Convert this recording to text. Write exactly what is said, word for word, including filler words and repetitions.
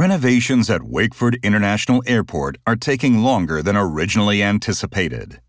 Renovations at Wakeford International Airport are taking longer than originally anticipated.